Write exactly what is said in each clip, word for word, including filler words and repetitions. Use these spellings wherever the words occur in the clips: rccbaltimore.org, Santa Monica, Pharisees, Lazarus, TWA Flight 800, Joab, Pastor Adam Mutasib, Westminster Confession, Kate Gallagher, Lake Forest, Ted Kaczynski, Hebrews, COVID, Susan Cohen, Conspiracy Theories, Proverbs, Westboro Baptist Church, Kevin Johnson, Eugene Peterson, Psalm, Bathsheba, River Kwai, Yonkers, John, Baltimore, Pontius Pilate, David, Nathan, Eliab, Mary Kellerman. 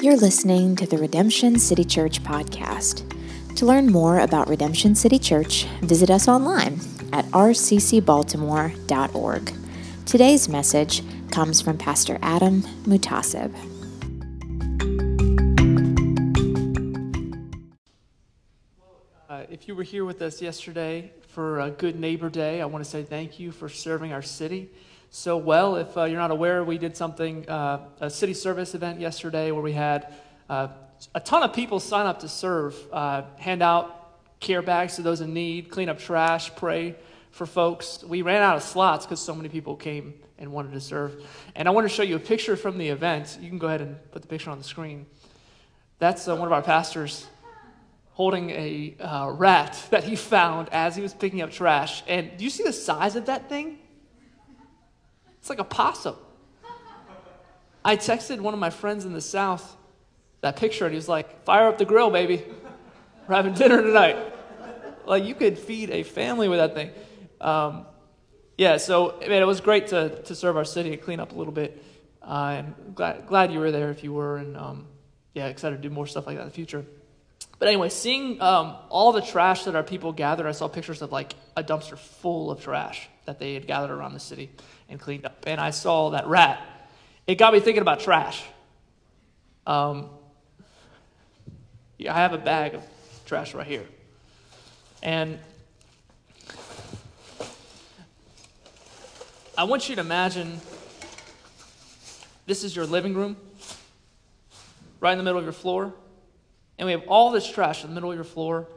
You're listening to the Redemption City Church podcast. To learn more about Redemption City Church, visit us online at r c c baltimore dot org. Today's message comes from Pastor Adam Mutasib. Uh, if you were here with us yesterday for a Good Neighbor Day, I want to say thank you for serving our city so well. If uh, you're not aware, we did something, uh, a city service event yesterday where we had uh, a ton of people sign up to serve, uh, hand out care bags to those in need, clean up trash, pray for folks. We ran out of slots because so many people came and wanted to serve. And I want to show you a picture from the event. You can go ahead and put the picture on the screen. That's uh, one of our pastors holding a uh, rat that he found as he was picking up trash. And do you see the size of that thing? It's like a possum. I texted one of my friends in the South that picture, and he was like, "Fire up the grill, baby. We're having dinner tonight." Like, you could feed a family with that thing. Um, yeah, so, man, it was great to to serve our city and clean up a little bit. Uh, I'm glad, glad you were there if you were, and, um, yeah, excited to do more stuff like that in the future. But anyway, seeing um, all the trash that our people gathered, I saw pictures of, like, a dumpster full of trash that they had gathered around the city and cleaned up. And I saw that rat. It got me thinking about trash. Um, yeah, I have a bag of trash right here. And I want you to imagine this is your living room, right in the middle of your floor. And we have all this trash in the middle of your floor.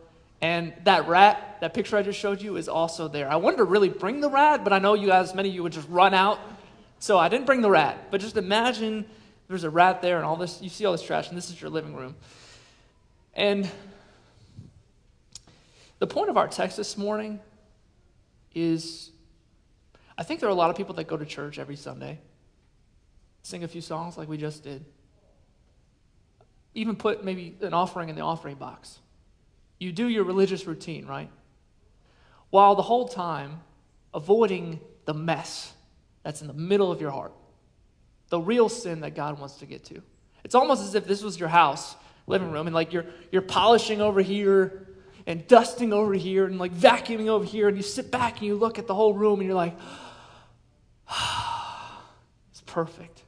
And that rat, that picture I just showed you, is also there. I wanted to really bring the rat, but I know you guys, many of you would just run out. So I didn't bring the rat. But just imagine there's a rat there and all this, you see all this trash, and this is your living room. And the point of our text this morning is, I think there are a lot of people that go to church every Sunday, sing a few songs like we just did, even put maybe an offering in the offering box. You do your religious routine, right? While the whole time avoiding the mess that's in the middle of your heart, the real sin that God wants to get to. It's almost as if this was your house, living room, and like you're you're polishing over here, and dusting over here, and like vacuuming over here, and you sit back and you look at the whole room and you're like, ah, it's perfect.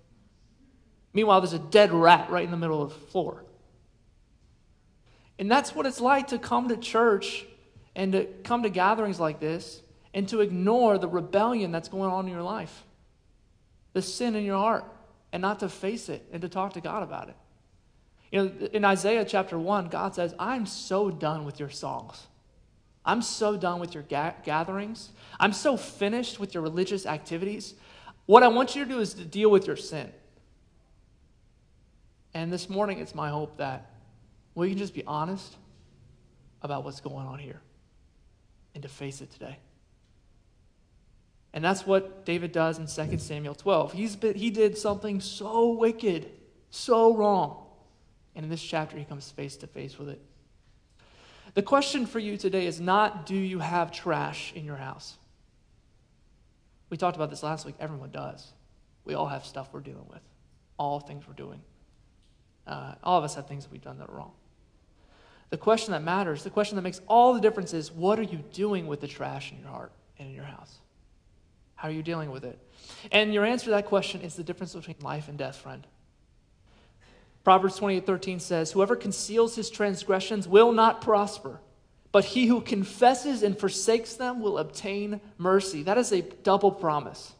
Meanwhile, there's a dead rat right in the middle of the floor. And that's what it's like to come to church and to come to gatherings like this and to ignore the rebellion that's going on in your life, the sin in your heart, and not to face it and to talk to God about it. You know, in Isaiah chapter one, God says, "I'm so done with your songs. I'm so done with your ga- gatherings. I'm so finished with your religious activities. What I want you to do is to deal with your sin." And this morning, it's my hope that we can just be honest about what's going on here and to face it today. And that's what David does in Second Samuel twelve. He's been, he did something so wicked, so wrong. And in this chapter, he comes face to face with it. The question for you today is not, do you have trash in your house? We talked about this last week. Everyone does. We all have stuff we're dealing with, all things we're doing. Uh, all of us have things that we've done that are wrong. The question that matters, the question that makes all the difference is, what are you doing with the trash in your heart and in your house? How are you dealing with it? And your answer to that question is the difference between life and death, friend. Proverbs twenty-eight thirteen says, "Whoever conceals his transgressions will not prosper, but he who confesses and forsakes them will obtain mercy." That is a double promise.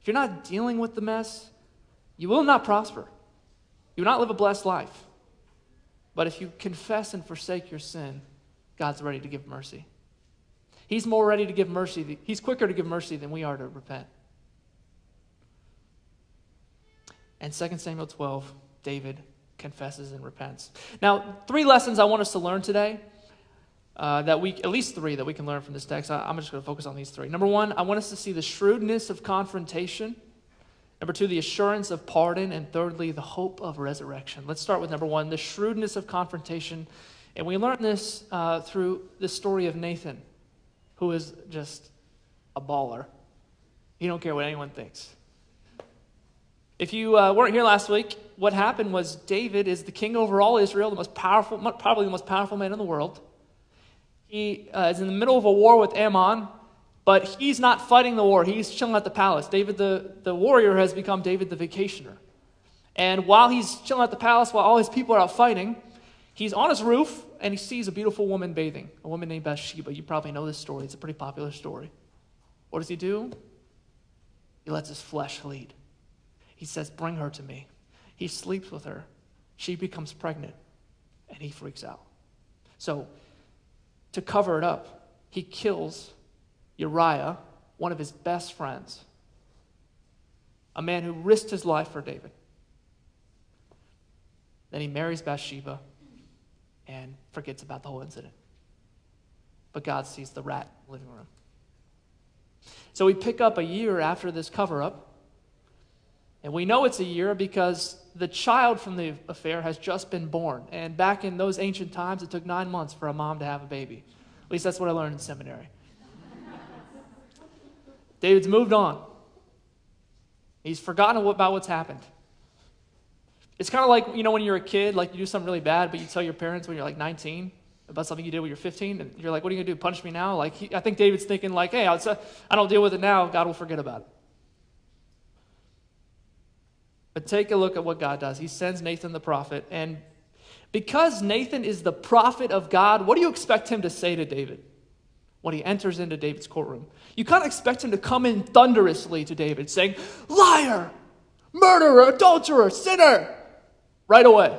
If you're not dealing with the mess, you will not prosper. You will not live a blessed life. But if you confess and forsake your sin, God's ready to give mercy. He's more ready to give mercy. He's quicker to give mercy than we are to repent. And Second Samuel twelve, David confesses and repents. Now, three lessons I want us to learn today, uh, that we, at least three that we can learn from this text. I, I'm just going to focus on these three. Number one, I want us to see the shrewdness of confrontation. Number two, the assurance of pardon. And thirdly, the hope of resurrection. Let's start with number one, the shrewdness of confrontation. And we learn this uh, through the story of Nathan, who is just a baller. He don't care what anyone thinks. If you uh, weren't here last week, what happened was David is the king over all Israel, the most powerful, probably the most powerful man in the world. He uh, is in the middle of a war with Ammon, but he's not fighting the war. He's chilling at the palace. David the, the warrior has become David the vacationer. And while he's chilling at the palace, while all his people are out fighting, he's on his roof, and he sees a beautiful woman bathing, a woman named Bathsheba. You probably know this story. It's a pretty popular story. What does he do? He lets his flesh lead. He says, "Bring her to me." He sleeps with her. She becomes pregnant, and he freaks out. So to cover it up, he kills Uriah, one of his best friends, a man who risked his life for David. Then he marries Bathsheba and forgets about the whole incident. But God sees the rat in the living room. So we pick up a year after this cover-up. And we know it's a year because the child from the affair has just been born. And back in those ancient times, it took nine months for a mom to have a baby. At least that's what I learned in seminary. David's moved on. He's forgotten about what's happened. It's kind of like, you know, when you're a kid, like you do something really bad, but you tell your parents when you're like nineteen about something you did when you're fifteen, and you're like, what are you going to do, punch me now? Like, he, I think David's thinking like, hey, I don't deal with it now. God will forget about it. But take a look at what God does. He sends Nathan the prophet, and because Nathan is the prophet of God, what do you expect him to say to David when he enters into David's courtroom? You kind of expect him to come in thunderously to David saying, liar, murderer, adulterer, sinner. Right away.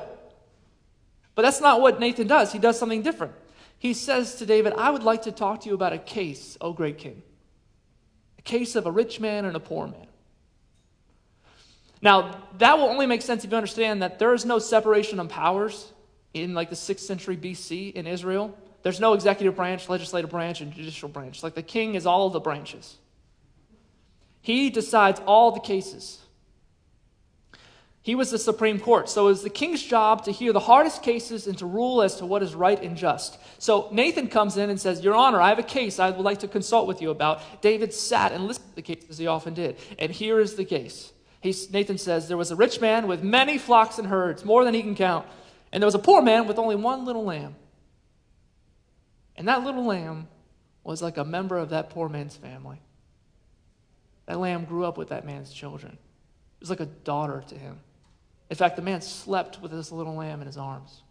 But that's not what Nathan does. He does something different. He says to David, I would like to talk to you about a case, O great king. A case of a rich man and a poor man. Now, that will only make sense if you understand that there is no separation of powers in like the sixth century B C in Israel. There's no executive branch, legislative branch, and judicial branch. Like the king is all of the branches. He decides all the cases. He was the Supreme Court, so it was the king's job to hear the hardest cases and to rule as to what is right and just. So Nathan comes in and says, Your Honor, I have a case I would like to consult with you about. David sat and listened to the case as he often did, and here is the case. He, Nathan says, there was a rich man with many flocks and herds, more than he can count, and there was a poor man with only one little lamb. And that little lamb was like a member of that poor man's family. That lamb grew up with that man's children. It was like a daughter to him. In fact, the man slept with this little lamb in his arms.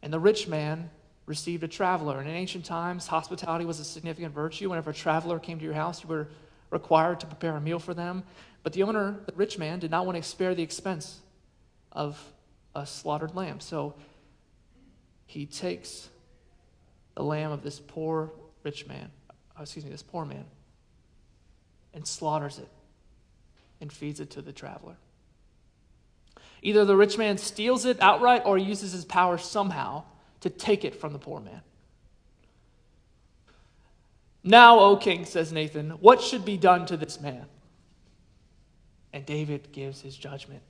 And the rich man received a traveler. And in ancient times, hospitality was a significant virtue. Whenever a traveler came to your house, you were required to prepare a meal for them. But the owner, the rich man, did not want to spare the expense of a slaughtered lamb. So he takes the lamb of this poor rich man, excuse me, this poor man, and slaughters it and feeds it to the traveler. Either the rich man steals it outright or uses his power somehow to take it from the poor man. Now, O king, says Nathan, what should be done to this man? And David gives his judgment.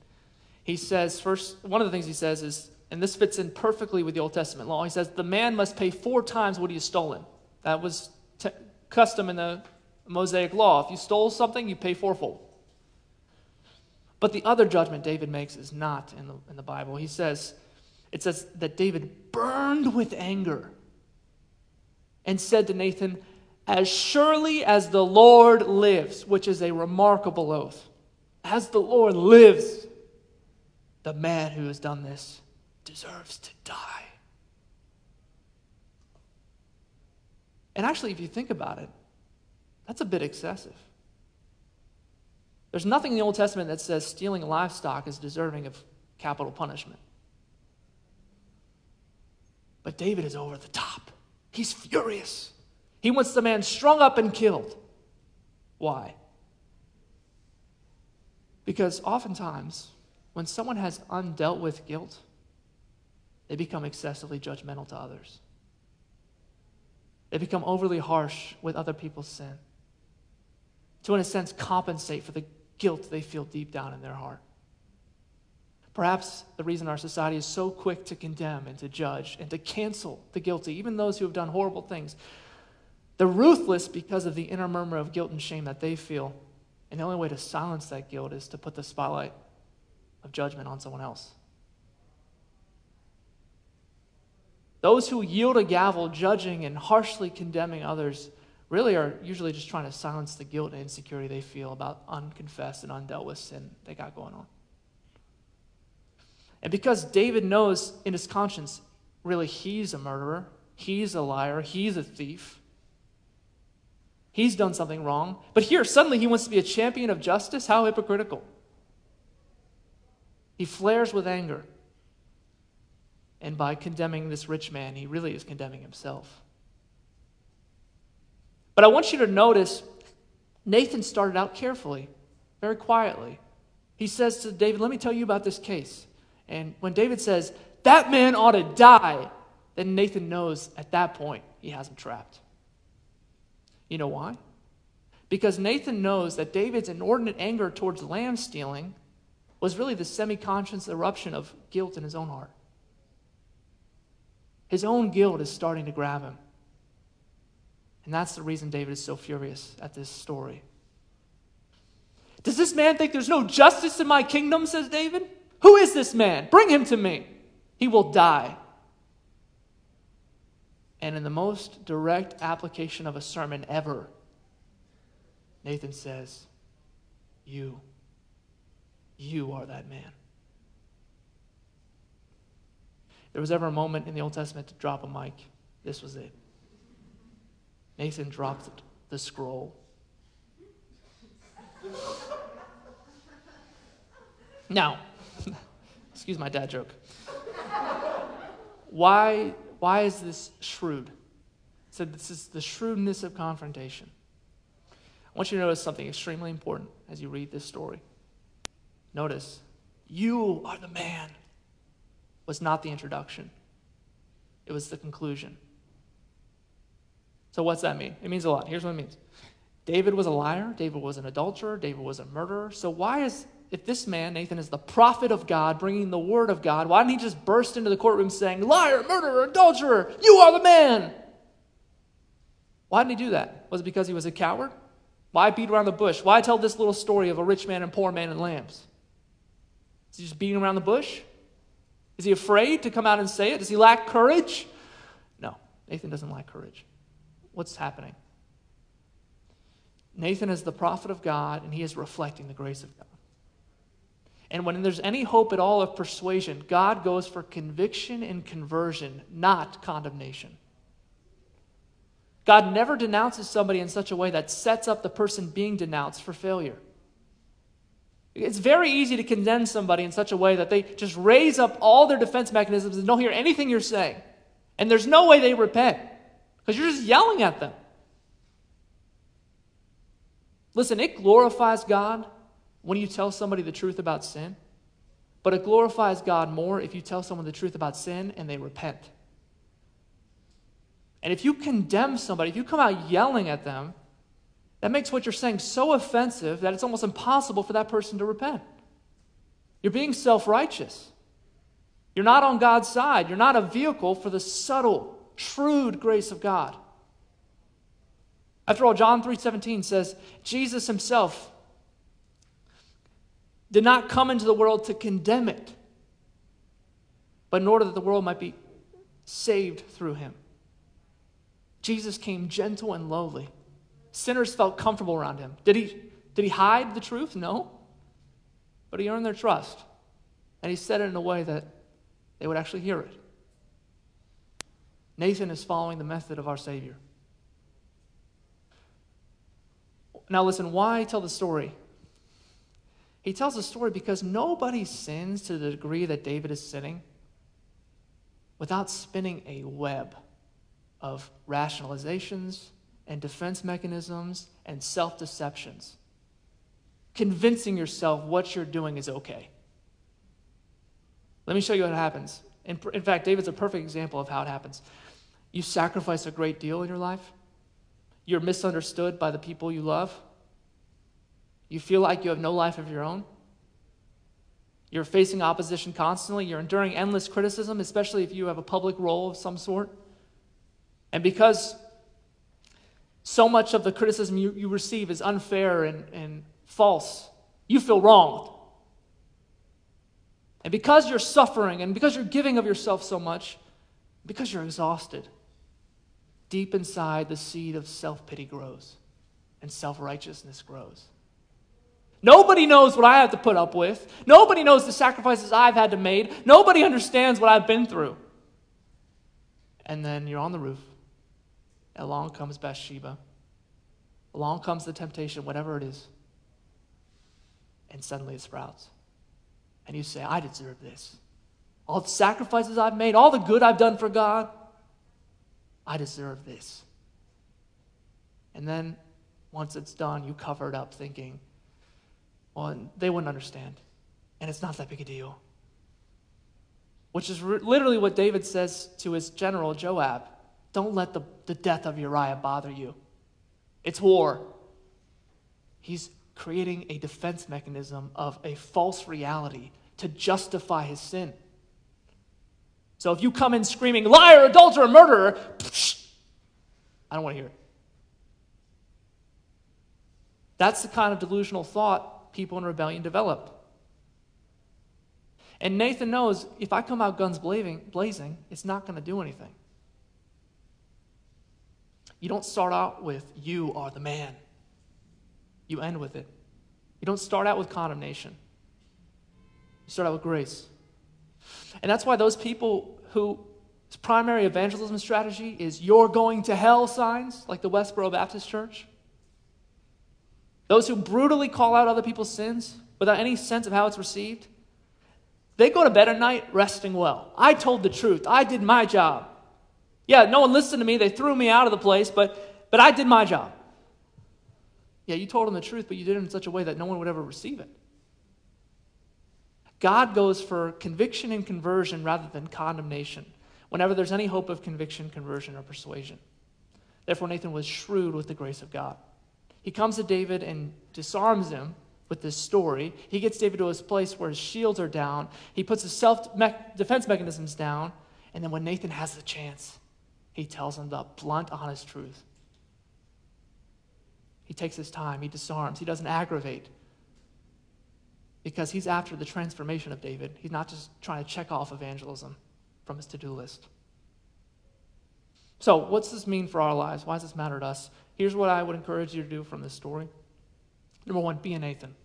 He says, first, one of the things he says is, and this fits in perfectly with the Old Testament law, he says, the man must pay four times what he has stolen. That was t- custom in the Mosaic law. If you stole something, you pay fourfold. But the other judgment David makes is not in the, in the Bible. He says, it says that David burned with anger and said to Nathan, as surely as the Lord lives, which is a remarkable oath, as the Lord lives, the man who has done this deserves to die. And actually, if you think about it, that's a bit excessive. There's nothing in the Old Testament that says stealing livestock is deserving of capital punishment. But David is over the top. He's furious. He wants the man strung up and killed. Why? Because oftentimes, when someone has undealt with guilt, they become excessively judgmental to others. They become overly harsh with other people's sin to, in a sense, compensate for the guilt they feel deep down in their heart. Perhaps the reason our society is so quick to condemn and to judge and to cancel the guilty, even those who have done horrible things, they're ruthless because of the inner murmur of guilt and shame that they feel And the only way to silence that guilt is to put the spotlight of judgment on someone else. Those who yield a gavel, judging and harshly condemning others, really are usually just trying to silence the guilt and insecurity they feel about unconfessed and undealt with sin they got going on. And because David knows in his conscience, really, he's a murderer, he's a liar, he's a thief, he's done something wrong, but here, suddenly he wants to be a champion of justice? How hypocritical. He flares with anger. And by condemning this rich man, he really is condemning himself. But I want you to notice, Nathan started out carefully, very quietly. He says to David, let me tell you about this case. And when David says, that man ought to die, then Nathan knows at that point he has him trapped. You know why? Because Nathan knows that David's inordinate anger towards lamb stealing was really the semi-conscious eruption of guilt in his own heart. His own guilt is starting to grab him. And that's the reason David is so furious at this story. Does this man think there's no justice in my kingdom, says David? Who is this man? Bring him to me. He will die. And in the most direct application of a sermon ever, Nathan says, you, you are that man. There was ever a moment in the Old Testament to drop a mic. This was it. Nathan dropped the scroll. Now, excuse my dad joke. Why, why is this shrewd? So this is the shrewdness of confrontation. I want you to notice something extremely important as you read this story. Notice, you are the man. Was not the introduction. It was the conclusion. So what's that mean? It means a lot. Here's what it means. David was a liar. David was an adulterer. David was a murderer. So why is, if this man, Nathan, is the prophet of God, bringing the word of God, why didn't he just burst into the courtroom saying, liar, murderer, adulterer, you are the man? Why didn't he do that? Was it because he was a coward? Why beat around the bush? Why tell this little story of a rich man and poor man and lambs? Is he just beating around the bush? Is he afraid to come out and say it? Does he lack courage? No, Nathan doesn't lack courage. What's happening? Nathan is the prophet of God, and he is reflecting the grace of God. And when there's any hope at all of persuasion, God goes for conviction and conversion, not condemnation. God never denounces somebody in such a way that sets up the person being denounced for failure. It's very easy to condemn somebody in such a way that they just raise up all their defense mechanisms and don't hear anything you're saying. And there's no way they repent because you're just yelling at them. Listen, it glorifies God when you tell somebody the truth about sin, but it glorifies God more if you tell someone the truth about sin and they repent. And if you condemn somebody, if you come out yelling at them, that makes what you're saying so offensive that it's almost impossible for that person to repent. You're being self-righteous. You're not on God's side. You're not a vehicle for the subtle, shrewd grace of God. After all, John three seventeen says, Jesus himself did not come into the world to condemn it, but in order that the world might be saved through him. Jesus came gentle and lowly. Sinners felt comfortable around him. Did he, did he hide the truth? No. But he earned their trust. And he said it in a way that they would actually hear it. Nathan is following the method of our Savior. Now listen, why tell the story? He tells the story because nobody sins to the degree that David is sinning without spinning a web of rationalizations, and defense mechanisms, and self-deceptions. Convincing yourself what you're doing is okay. Let me show you what happens. In, in fact, David's a perfect example of how it happens. You sacrifice a great deal in your life. You're misunderstood by the people you love. You feel like you have no life of your own. You're facing opposition constantly. You're enduring endless criticism, especially if you have a public role of some sort. And because so much of the criticism you, you receive is unfair and, and false. You feel wronged. And because you're suffering and because you're giving of yourself so much, because you're exhausted, deep inside the seed of self-pity grows and self-righteousness grows. Nobody knows what I have to put up with. Nobody knows the sacrifices I've had to make. Nobody understands what I've been through. And then you're on the roof. Along comes Bathsheba. Along comes the temptation, whatever it is. And suddenly it sprouts. And you say, I deserve this. All the sacrifices I've made, all the good I've done for God, I deserve this. And then once it's done, you cover it up thinking, well, they wouldn't understand. And it's not that big a deal. Which is re- literally what David says to his general, Joab. Don't let the, the death of Uriah bother you. It's war. He's creating a defense mechanism of a false reality to justify his sin. So if you come in screaming, liar, adulterer, murderer, I don't want to hear it. That's the kind of delusional thought people in rebellion develop. And Nathan knows, if I come out guns blazing, it's not going to do anything. You don't start out with, you are the man. You end with it. You don't start out with condemnation. You start out with grace. And that's why those people whose primary evangelism strategy is you're going to hell signs, like the Westboro Baptist Church, those who brutally call out other people's sins without any sense of how it's received, they go to bed at night resting well. I told the truth. I did my job. Yeah, no one listened to me. They threw me out of the place, but, but I did my job. Yeah, you told them the truth, but you did it in such a way that no one would ever receive it. God goes for conviction and conversion rather than condemnation whenever there's any hope of conviction, conversion, or persuasion. Therefore, Nathan was shrewd with the grace of God. He comes to David and disarms him with this story. He gets David to his place where his shields are down. He puts his self-defense mechanisms down. And then when Nathan has the chance, he tells him the blunt, honest truth. He takes his time. He disarms. He doesn't aggravate. Because he's after the transformation of David. He's not just trying to check off evangelism from his to-do list. So what's this mean for our lives? Why does this matter to us? Here's what I would encourage you to do from this story. Number one, be a Nathan.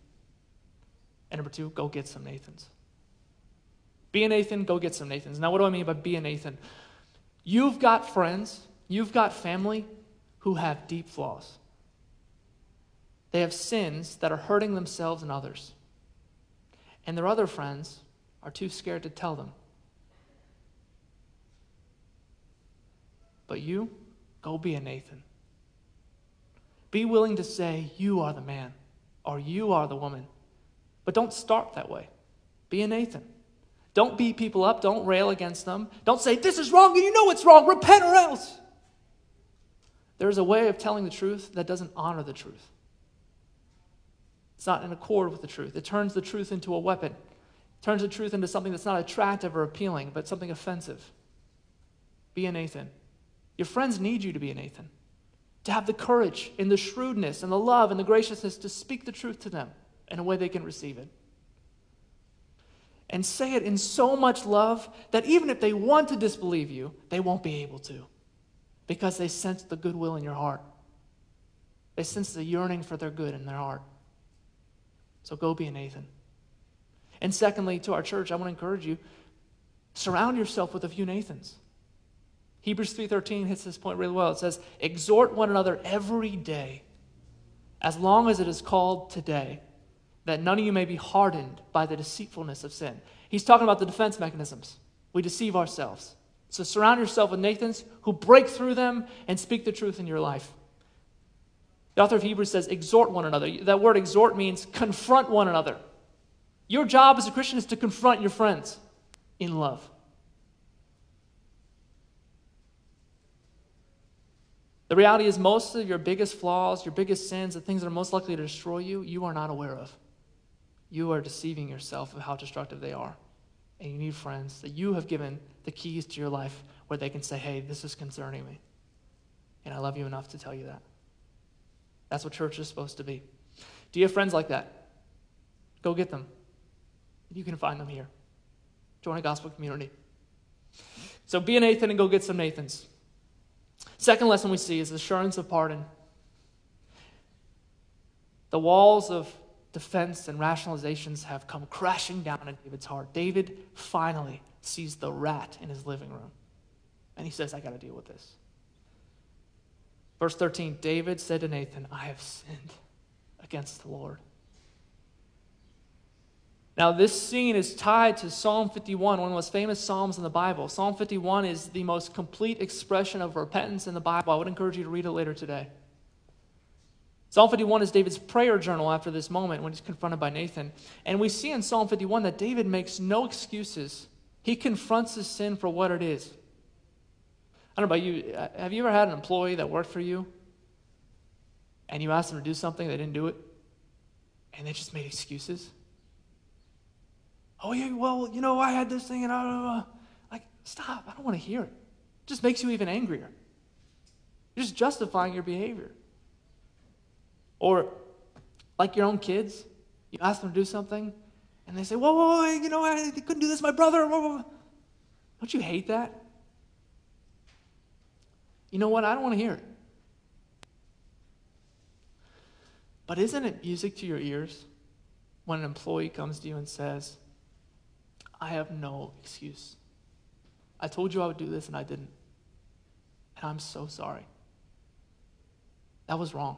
And number two, go get some Nathans. Be a Nathan, go get some Nathans. Now, what do I mean by be a Nathan? You've got friends, you've got family who have deep flaws. They have sins that are hurting themselves and others. And their other friends are too scared to tell them. But you, go be a Nathan. Be willing to say, you are the man, or you are the woman. But don't start that way. Be a Nathan. Don't beat people up. Don't rail against them. Don't say, this is wrong and you know it's wrong. Repent or else. There's a way of telling the truth that doesn't honor the truth. It's not in accord with the truth. It turns the truth into a weapon. It turns the truth into something that's not attractive or appealing, but something offensive. Be a Nathan. Your friends need you to be a Nathan. To have the courage and the shrewdness and the love and the graciousness to speak the truth to them in a way they can receive it. And say it in so much love that even if they want to disbelieve you, they won't be able to because they sense the goodwill in your heart. They sense the yearning for their good in their heart. So go be a Nathan. And secondly, to our church, I want to encourage you, surround yourself with a few Nathans. Hebrews three thirteen hits this point really well. It says, exhort one another every day, as long as it is called today, that none of you may be hardened by the deceitfulness of sin. He's talking about the defense mechanisms. We deceive ourselves. So surround yourself with Nathans who break through them and speak the truth in your life. The author of Hebrews says, exhort one another. That word exhort means confront one another. Your job as a Christian is to confront your friends in love. The reality is most of your biggest flaws, your biggest sins, the things that are most likely to destroy you, you are not aware of. You are deceiving yourself of how destructive they are. And you need friends that you have given the keys to your life where they can say, hey, this is concerning me. And I love you enough to tell you that. That's what church is supposed to be. Do you have friends like that? Go get them. You can find them here. Join a gospel community. So be a Nathan and go get some Nathans. Second lesson we see is assurance of pardon. The walls of defense and rationalizations have come crashing down in David's heart. David finally sees the rat in his living room. And he says, I got to deal with this. Verse thirteen, David said to Nathan, I have sinned against the Lord. Now, this scene is tied to Psalm fifty-one, one of the most famous Psalms in the Bible. Psalm fifty-one is the most complete expression of repentance in the Bible. I would encourage you to read it later today. Psalm fifty-one is David's prayer journal after this moment when he's confronted by Nathan. And we see in Psalm fifty-one that David makes no excuses. He confronts his sin for what it is. I don't know about you, have you ever had an employee that worked for you and you asked them to do something, they didn't do it, and they just made excuses? Oh, yeah, well, you know, I had this thing, and I don't know. Like, stop. I don't want to hear it. It just makes you even angrier. You're just justifying your behavior. Or, like your own kids, you ask them to do something, and they say, whoa, whoa, whoa, you know, I couldn't do this, my brother. Whoa, whoa. Don't you hate that? You know what? I don't want to hear it. But isn't it music to your ears when an employee comes to you and says, I have no excuse. I told you I would do this and I didn't. And I'm so sorry. That was wrong.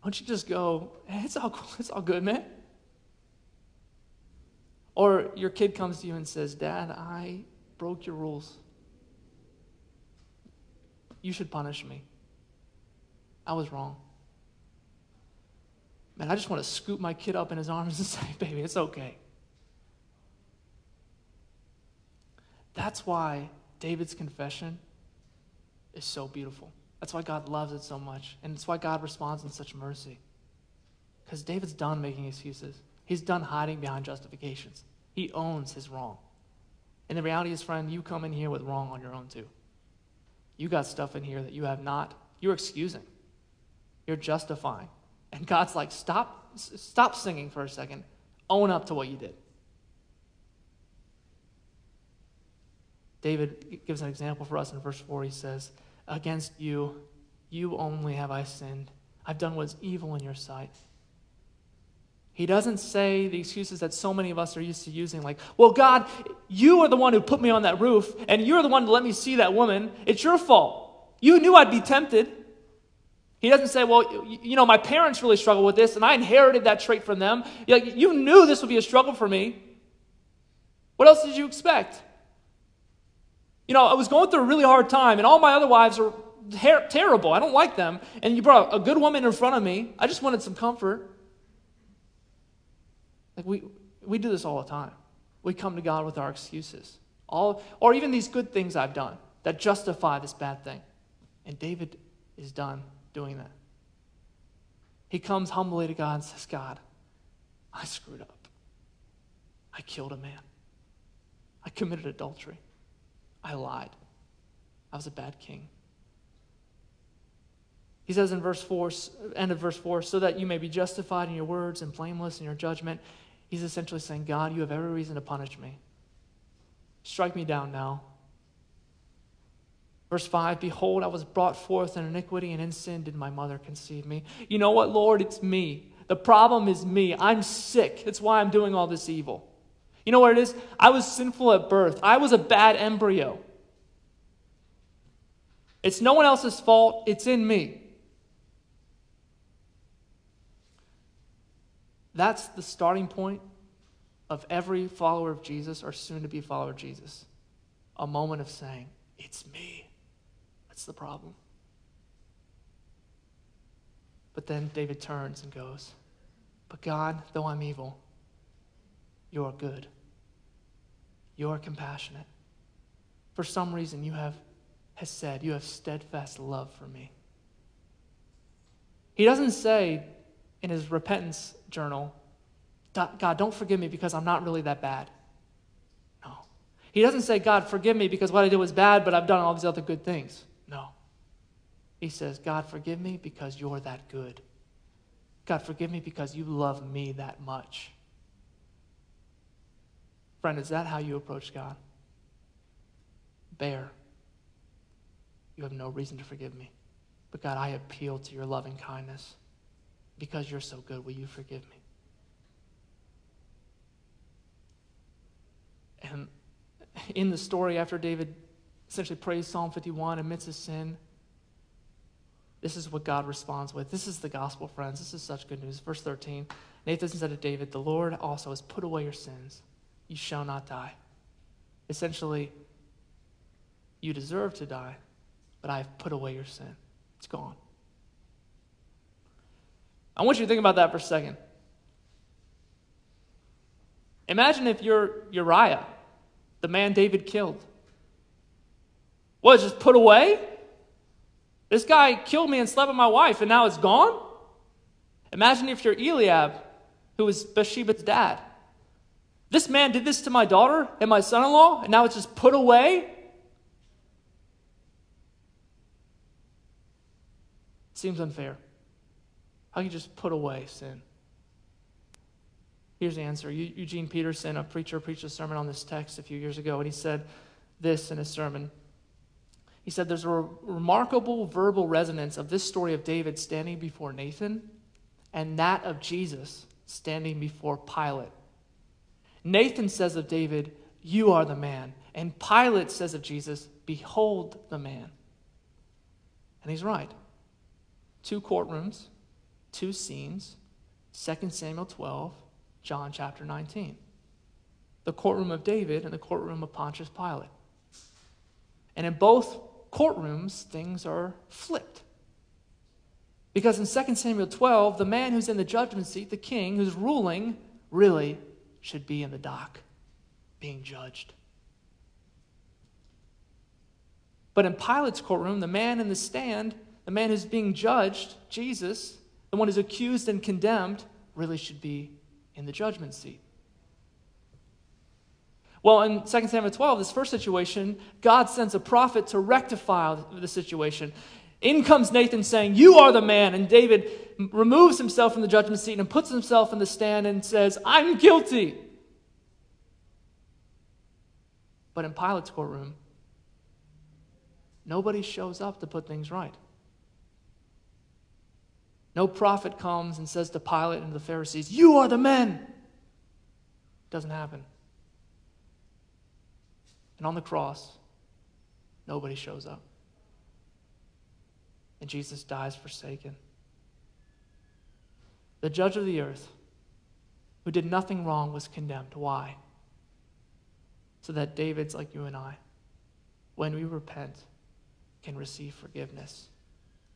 Why don't you just go, hey, it's all cool, it's all good, man. Or your kid comes to you and says, Dad, I broke your rules. You should punish me. I was wrong. Man, I just want to scoop my kid up in his arms and say, baby, it's okay. That's why David's confession is so beautiful. That's why God loves it so much. And it's why God responds in such mercy. Because David's done making excuses. He's done hiding behind justifications. He owns his wrong. And the reality is, friend, you come in here with wrong on your own too. You got stuff in here that you have not. You're excusing. You're justifying. And God's like, stop, stop singing for a second. Own up to what you did. David gives an example for us in verse four. He says, against you, you only have I sinned. I've done what is evil in your sight. He doesn't say the excuses that so many of us are used to using, like, well, God, you are the one who put me on that roof, and you're the one to let me see that woman. It's your fault. You knew I'd be tempted. He doesn't say, well, you know, my parents really struggle with this, and I inherited that trait from them. Like, you knew this would be a struggle for me. What else did you expect? You know, I was going through a really hard time, and all my other wives are ter- terrible. I don't like them. And you brought a good woman in front of me. I just wanted some comfort. Like, we we do this all the time. We come to God with our excuses, all or even these good things I've done that justify this bad thing. And David is done doing that. He comes humbly to God and says, God, I screwed up. I killed a man. I committed adultery. I lied. I was a bad king. He says in verse four, end of verse four, so that you may be justified in your words and blameless in your judgment. He's essentially saying, God, you have every reason to punish me. Strike me down now. Verse five, behold, I was brought forth in iniquity, and in sin did my mother conceive me. You know what, Lord? It's me. The problem is me. I'm sick. That's why I'm doing all this evil. You know what it is? I was sinful at birth. I was a bad embryo. It's no one else's fault. It's in me. That's the starting point of every follower of Jesus or soon-to-be follower of Jesus. A moment of saying, it's me. That's the problem. But then David turns and goes, but God, though I'm evil, you are good. You are compassionate. For some reason, you have, has said, you have steadfast love for me. He doesn't say in his repentance journal, God, don't forgive me because I'm not really that bad. No. He doesn't say, God, forgive me because what I did was bad, but I've done all these other good things. No. He says, God, forgive me because you're that good. God, forgive me because you love me that much. Friend, is that how you approach God? Bear. You have no reason to forgive me. But God, I appeal to your loving kindness. Because you're so good, will you forgive me? And in the story, after David essentially prays Psalm fifty-one, admits his sin, this is what God responds with. This is the gospel, friends. This is such good news. Verse thirteen, Nathan said to David, the Lord also has put away your sins. You shall not die. Essentially, you deserve to die, but I have put away your sin. It's gone. I want you to think about that for a second. Imagine if you're Uriah, the man David killed. What, just put away? This guy killed me and slept with my wife, and now it's gone? Imagine if you're Eliab, who was Bathsheba's dad. This man did this to my daughter and my son-in-law, and now it's just put away? Seems unfair. How can you just put away sin? Here's the answer. Eugene Peterson, a preacher, preached a sermon on this text a few years ago, and he said this in his sermon. He said, there's a re- remarkable verbal resonance of this story of David standing before Nathan and that of Jesus standing before Pilate. Nathan says of David, you are the man. And Pilate says of Jesus, behold the man. And he's right. Two courtrooms, two scenes, Second Samuel twelve, John chapter nineteen. The courtroom of David and the courtroom of Pontius Pilate. And in both courtrooms, things are flipped. Because in Second Samuel twelve, the man who's in the judgment seat, the king who's ruling, really should be in the dock, being judged. But in Pilate's courtroom, the man in the stand, the man who's being judged, Jesus, the one who's accused and condemned, really should be in the judgment seat. Well, in Second Samuel twelve, this first situation, God sends a prophet to rectify the situation. In comes Nathan saying, you are the man. And David removes himself from the judgment seat and puts himself in the stand and says, I'm guilty. But in Pilate's courtroom, nobody shows up to put things right. No prophet comes and says to Pilate and the Pharisees, you are the men. Doesn't happen. And on the cross, nobody shows up. And Jesus dies forsaken. The judge of the earth, who did nothing wrong, was condemned. Why? So that David's like you and I, when we repent, can receive forgiveness.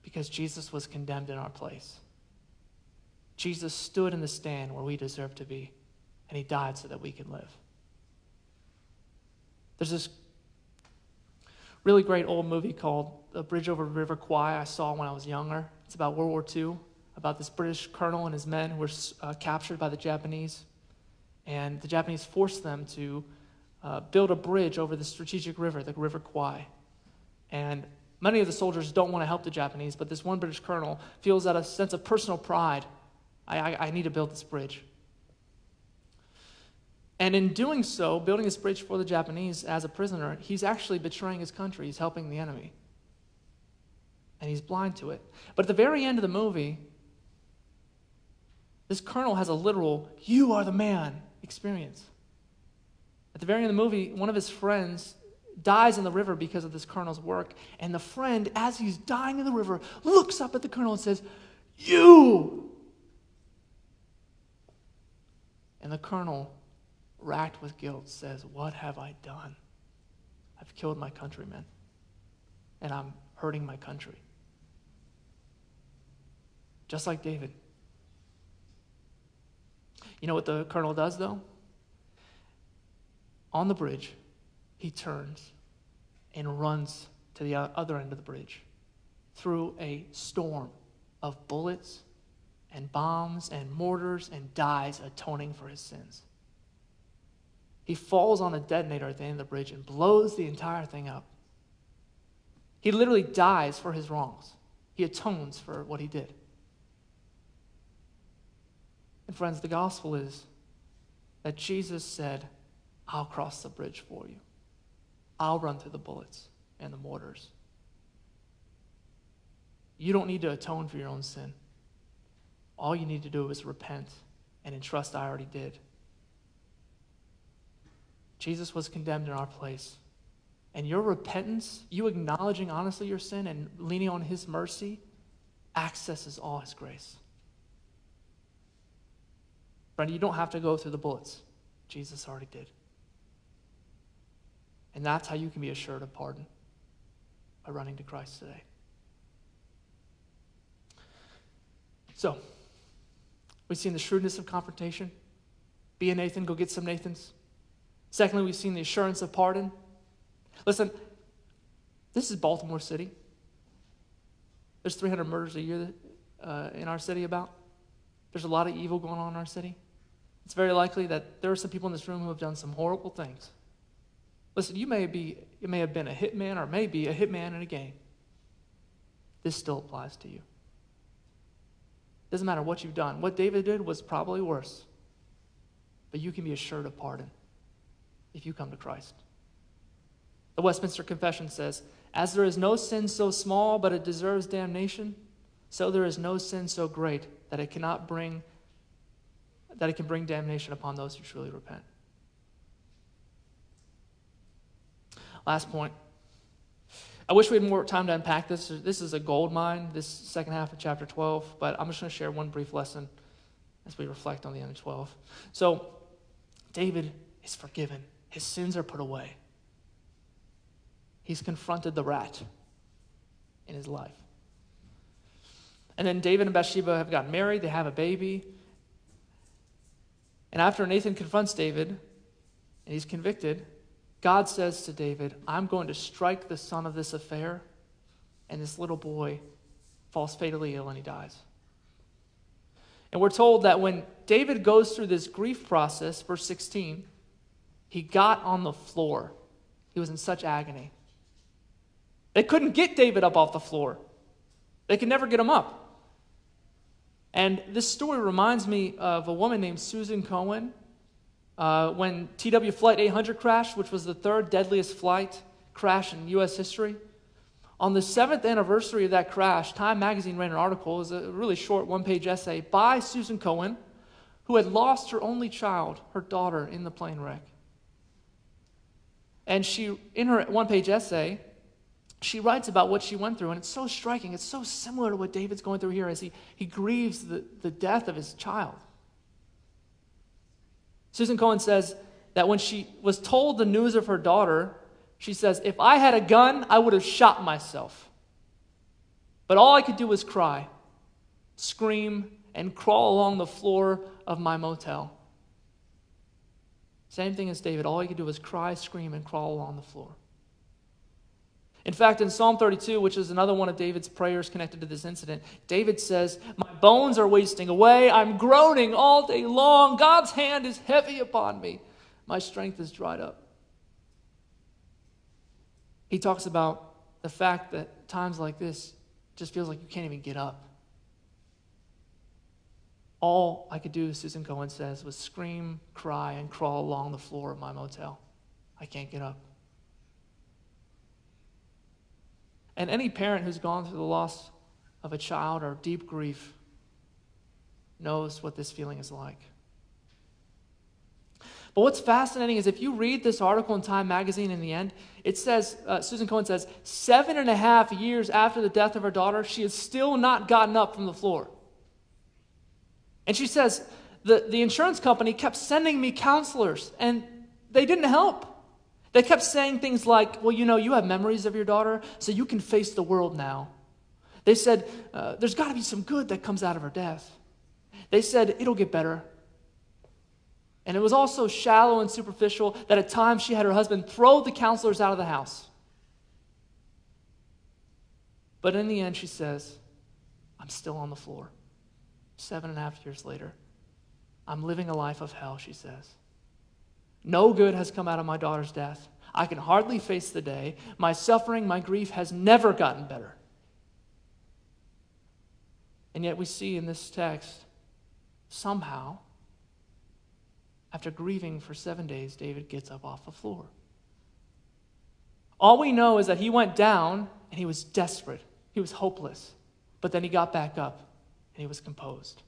Because Jesus was condemned in our place. Jesus stood in the stand where we deserve to be, and he died so that we can live. There's this really great old movie called The Bridge Over River Kwai I saw when I was younger. It's about World War Two, about this British colonel and his men who were uh, captured by the Japanese. And the Japanese forced them to uh, build a bridge over the strategic river, the River Kwai. And many of the soldiers don't want to help the Japanese, but this one British colonel feels out a sense of personal pride. I, I, I need to build this bridge. And in doing so, building this bridge for the Japanese as a prisoner, he's actually betraying his country. He's helping the enemy. And he's blind to it. But at the very end of the movie, this colonel has a literal, you are the man experience. At the very end of the movie, one of his friends dies in the river because of this colonel's work. And the friend, as he's dying in the river, looks up at the colonel and says, you! And the colonel, racked with guilt, says, what have I done? I've killed my countrymen, and I'm hurting my country. Just like David. You know what the colonel does, though? On the bridge, he turns and runs to the other end of the bridge through a storm of bullets and bombs and mortars, and dies atoning for his sins. He falls on a detonator at the end of the bridge and blows the entire thing up. He literally dies for his wrongs. He atones for what he did. And friends, the gospel is that Jesus said, I'll cross the bridge for you. I'll run through the bullets and the mortars. You don't need to atone for your own sin. All you need to do is repent and entrust I already did. Jesus was condemned in our place. And your repentance, you acknowledging honestly your sin and leaning on his mercy, accesses all his grace. Friend, you don't have to go through the bullets. Jesus already did. And that's how you can be assured of pardon, by running to Christ today. So, we've seen the shrewdness of confrontation. Be a Nathan, go get some Nathans. Secondly, we've seen the assurance of pardon. Listen, this is Baltimore City. There's three hundred murders a year uh, in our city about. There's a lot of evil going on in our city. It's very likely that there are some people in this room who have done some horrible things. Listen, you may be, you may have been a hitman or maybe a hitman in a gang. This still applies to you. It doesn't matter what you've done. What David did was probably worse. But you can be assured of pardon if you come to Christ. The Westminster Confession says, as there is no sin so small but it deserves damnation, so there is no sin so great that it cannot bring, that it can bring damnation upon those who truly repent. Last point. I wish we had more time to unpack this. This is a gold mine, this second half of chapter twelve, but I'm just going to share one brief lesson as we reflect on the end of twelve. So, David is forgiven. His sins are put away. He's confronted the rat in his life. And then David and Bathsheba have gotten married. They have a baby. And after Nathan confronts David, and he's convicted, God says to David, I'm going to strike the son of this affair, and this little boy falls fatally ill and he dies. And we're told that when David goes through this grief process, verse sixteen, he got on the floor. He was in such agony. They couldn't get David up off the floor. They could never get him up. And this story reminds me of a woman named Susan Cohen. Uh, when T W A Flight eight hundred crashed, which was the third deadliest flight crash in U S history, on the seventh anniversary of that crash, Time magazine ran an article. It was a really short one-page essay by Susan Cohen, who had lost her only child, her daughter, in the plane wreck. And she, in her one-page essay, she writes about what she went through, and it's so striking. It's so similar to what David's going through here as he, he grieves the, the death of his child. Susan Cohen says that when she was told the news of her daughter, she says, if I had a gun, I would have shot myself. But all I could do was cry, scream, and crawl along the floor of my motel. Same thing as David. All he could do was cry, scream, and crawl along the floor. In fact, in Psalm thirty-two, which is another one of David's prayers connected to this incident, David says, my bones are wasting away. I'm groaning all day long. God's hand is heavy upon me. My strength is dried up. He talks about the fact that times like this just feels like you can't even get up. All I could do, Susan Cohen says, was scream, cry, and crawl along the floor of my motel. I can't get up. And any parent who's gone through the loss of a child or deep grief knows what this feeling is like. But what's fascinating is if you read this article in Time magazine in the end, it says, uh, Susan Cohen says, seven and a half years after the death of her daughter, she has still not gotten up from the floor. And she says, the, the insurance company kept sending me counselors and they didn't help. They kept saying things like, well, you know, you have memories of your daughter, so you can face the world now. They said, uh, there's got to be some good that comes out of her death. They said, it'll get better. And it was all so shallow and superficial that at times she had her husband throw the counselors out of the house. But in the end, she says, I'm still on the floor. Seven and a half years later, I'm living a life of hell, she says. No good has come out of my daughter's death. I can hardly face the day. My suffering, my grief has never gotten better. And yet we see in this text somehow, after grieving for seven days, David gets up off the floor. All we know is that he went down and he was desperate. He was hopeless. But then he got back up and he was composed.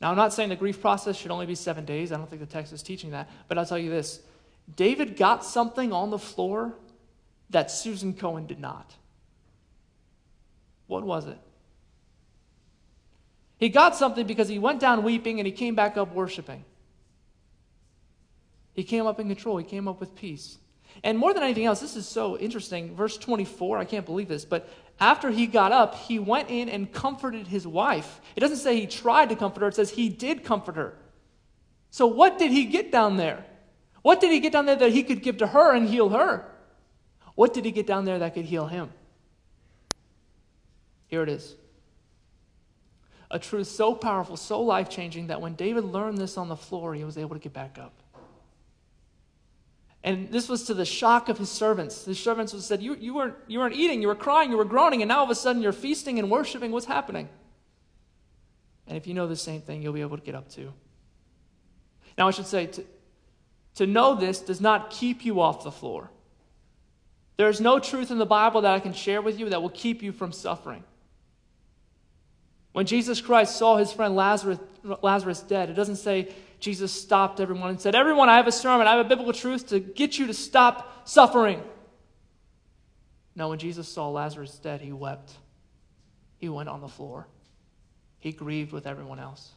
Now, I'm not saying the grief process should only be seven days. I don't think the text is teaching that. But I'll tell you this. David got something on the floor that Susan Cohen did not. What was it? He got something because he went down weeping and he came back up worshiping. He came up in control. He came up with peace. And more than anything else, this is so interesting. Verse twenty-four, I can't believe this, but after he got up, he went in and comforted his wife. It doesn't say he tried to comfort her. It says he did comfort her. So what did he get down there? What did he get down there that he could give to her and heal her? What did he get down there that could heal him? Here it is. A truth so powerful, so life-changing, that when David learned this on the floor, he was able to get back up. And this was to the shock of his servants. His servants said, you, you, weren't, you weren't eating, you were crying, you were groaning, and now all of a sudden you're feasting and worshiping. What's happening? And if you know the same thing, you'll be able to get up too. Now I should say, to, to know this does not keep you off the floor. There is no truth in the Bible that I can share with you that will keep you from suffering. When Jesus Christ saw his friend Lazarus, Lazarus dead, it doesn't say Jesus stopped everyone and said, everyone, I have a sermon, I have a biblical truth to get you to stop suffering. No, when Jesus saw Lazarus dead, he wept. He went on the floor. He grieved with everyone else.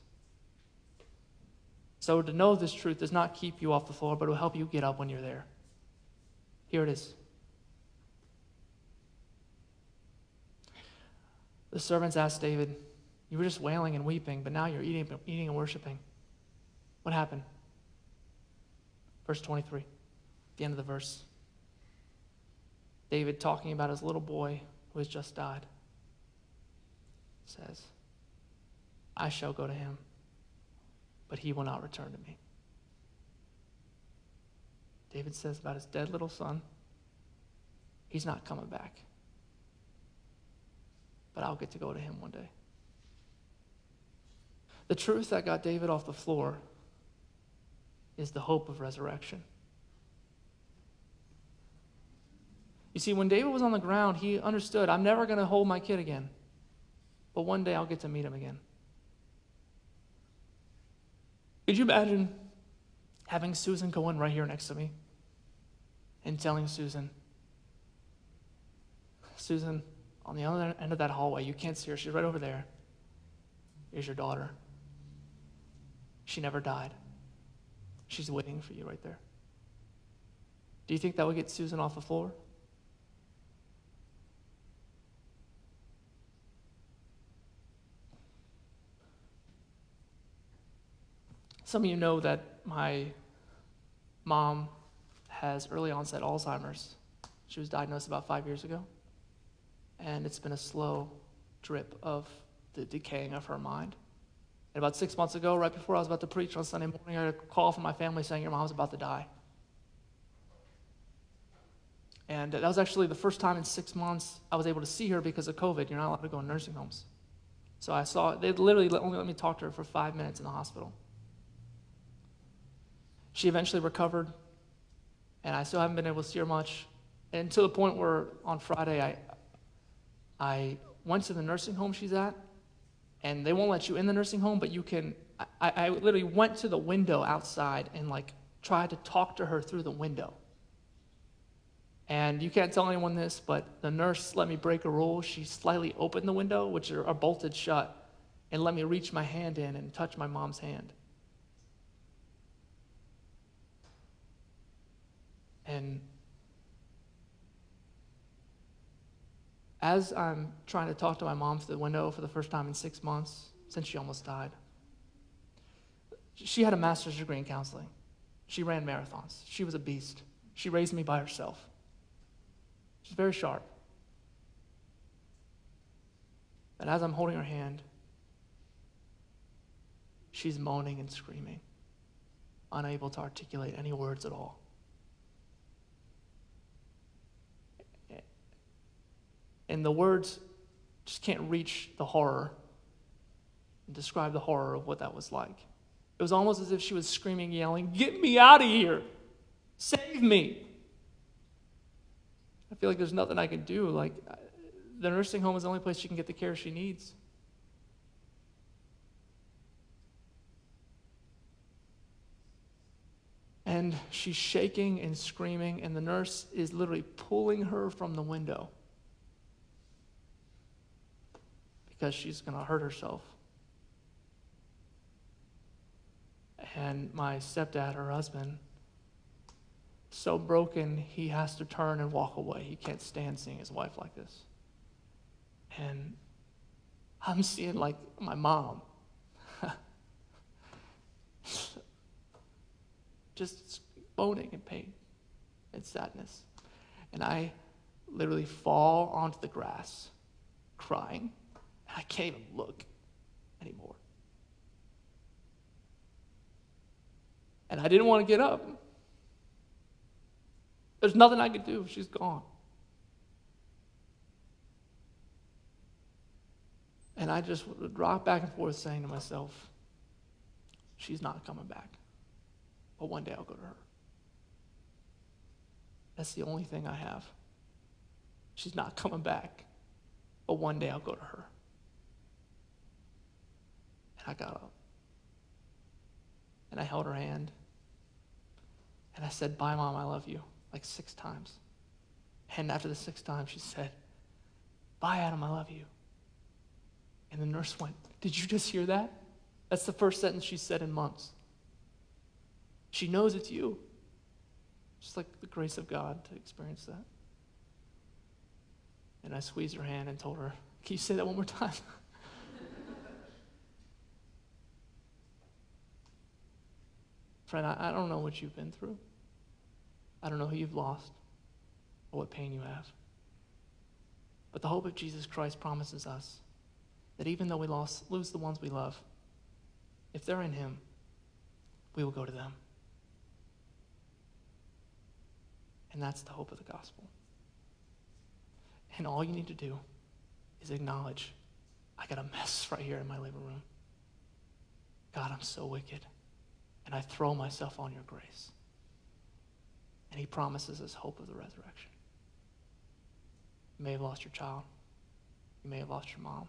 So to know this truth does not keep you off the floor, but it will help you get up when you're there. Here it is. The servants asked David, you were just wailing and weeping, but now you're eating, eating and worshiping. What happened? Verse twenty-three, the end of the verse. David, talking about his little boy who has just died, says, I shall go to him, but he will not return to me. David says about his dead little son, he's not coming back, but I'll get to go to him one day. The truth that got David off the floor is the hope of resurrection. You see, when David was on the ground, he understood, I'm never going to hold my kid again, but one day I'll get to meet him again. Could you imagine having Susan Cohen right here next to me and telling Susan, Susan, on the other end of that hallway, you can't see her, she's right over there, is your daughter. She never died. She's waiting for you right there. Do you think that would get Susan off the floor? Some of you know that my mom has early onset Alzheimer's. She was diagnosed about five years ago, and it's been a slow drip of the decaying of her mind. And about six months ago, right before I was about to preach on Sunday morning, I had a call from my family saying, your mom's about to die. And that was actually the first time in six months I was able to see her because of COVID. You're not allowed to go in nursing homes. So I saw, they literally only let me talk to her for five minutes in the hospital. She eventually recovered, and I still haven't been able to see her much. And to the point where on Friday, I, I went to the nursing home she's at, and they won't let you in the nursing home, but you can, I, I literally went to the window outside and like tried to talk to her through the window. And you can't tell anyone this, but the nurse let me break a rule. She slightly opened the window, which are, are bolted shut, and let me reach my hand in and touch my mom's hand. And as I'm trying to talk to my mom through the window for the first time in six months, since she almost died, she had a master's degree in counseling. She ran marathons. She was a beast. She raised me by herself. She's very sharp. And as I'm holding her hand, she's moaning and screaming, unable to articulate any words at all. And the words just can't reach the horror and described the horror of what that was like. It was almost as if she was screaming, yelling, "Get me out of here! Save me!" I feel like there's nothing I can do. Like, the nursing home is the only place she can get the care she needs. And she's shaking and screaming, and the nurse is literally pulling her from the window because she's going to hurt herself. And my stepdad, her husband, so broken, he has to turn and walk away. He can't stand seeing his wife like this. And I'm seeing, like, my mom just moaning in pain and sadness. And I literally fall onto the grass crying. I can't even look anymore. And I didn't want to get up. There's nothing I could do. She's gone. And I just would rock back and forth saying to myself, she's not coming back. But one day I'll go to her. That's the only thing I have. She's not coming back. But one day I'll go to her. And I got up. And I held her hand. And I said, "Bye, Mom, I love you," like six times. And after the sixth time, she said, "Bye, Adam, I love you." And the nurse went, "Did you just hear that?" That's the first sentence she said in months. She knows it's you. Just like the grace of God to experience that. And I squeezed her hand and told her, "Can you say that one more time?" Friend, I, I don't know what you've been through. I don't know who you've lost or what pain you have. But the hope of Jesus Christ promises us that even though we lost, lose the ones we love, if they're in him, we will go to them. And that's the hope of the gospel. And all you need to do is acknowledge, I got a mess right here in my living room. God, I'm so wicked. And I throw myself on your grace. And he promises us hope of the resurrection. You may have lost your child. You may have lost your mom.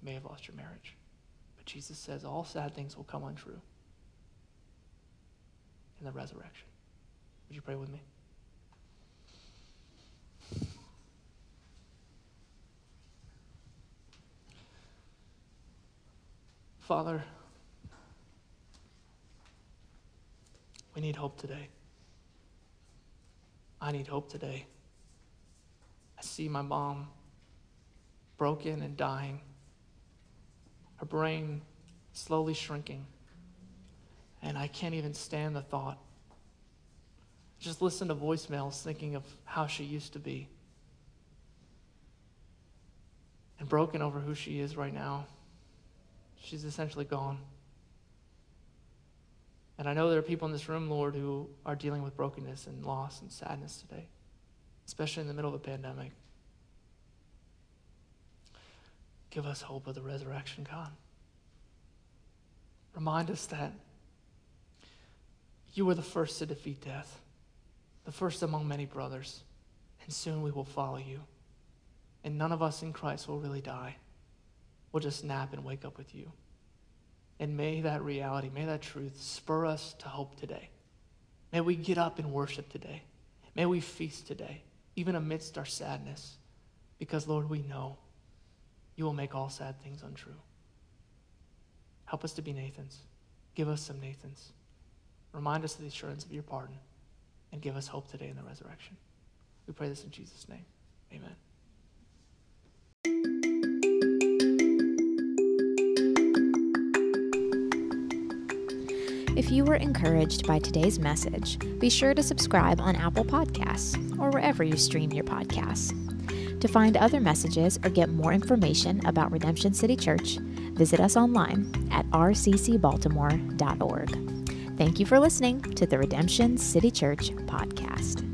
You may have lost your marriage. But Jesus says all sad things will come untrue in the resurrection. Would you pray with me? Father, we need hope today. I need hope today. I see my mom broken and dying, her brain slowly shrinking, and I can't even stand the thought. Just listen to voicemails thinking of how she used to be and broken over who she is right now. She's essentially gone. And I know there are people in this room, Lord, who are dealing with brokenness and loss and sadness today, especially in the middle of a pandemic. Give us hope of the resurrection, God. Remind us that you were the first to defeat death, the first among many brothers, and soon we will follow you. And none of us in Christ will really die. We'll just nap and wake up with you. And may that reality, may that truth spur us to hope today. May we get up and worship today. May we feast today, even amidst our sadness. Because, Lord, we know you will make all sad things untrue. Help us to be Nathans. Give us some Nathans. Remind us of the assurance of your pardon. And give us hope today in the resurrection. We pray this in Jesus' name. Amen. If you were encouraged by today's message, be sure to subscribe on Apple Podcasts or wherever you stream your podcasts. To find other messages or get more information about Redemption City Church, visit us online at r c c baltimore dot org. Thank you for listening to the Redemption City Church podcast.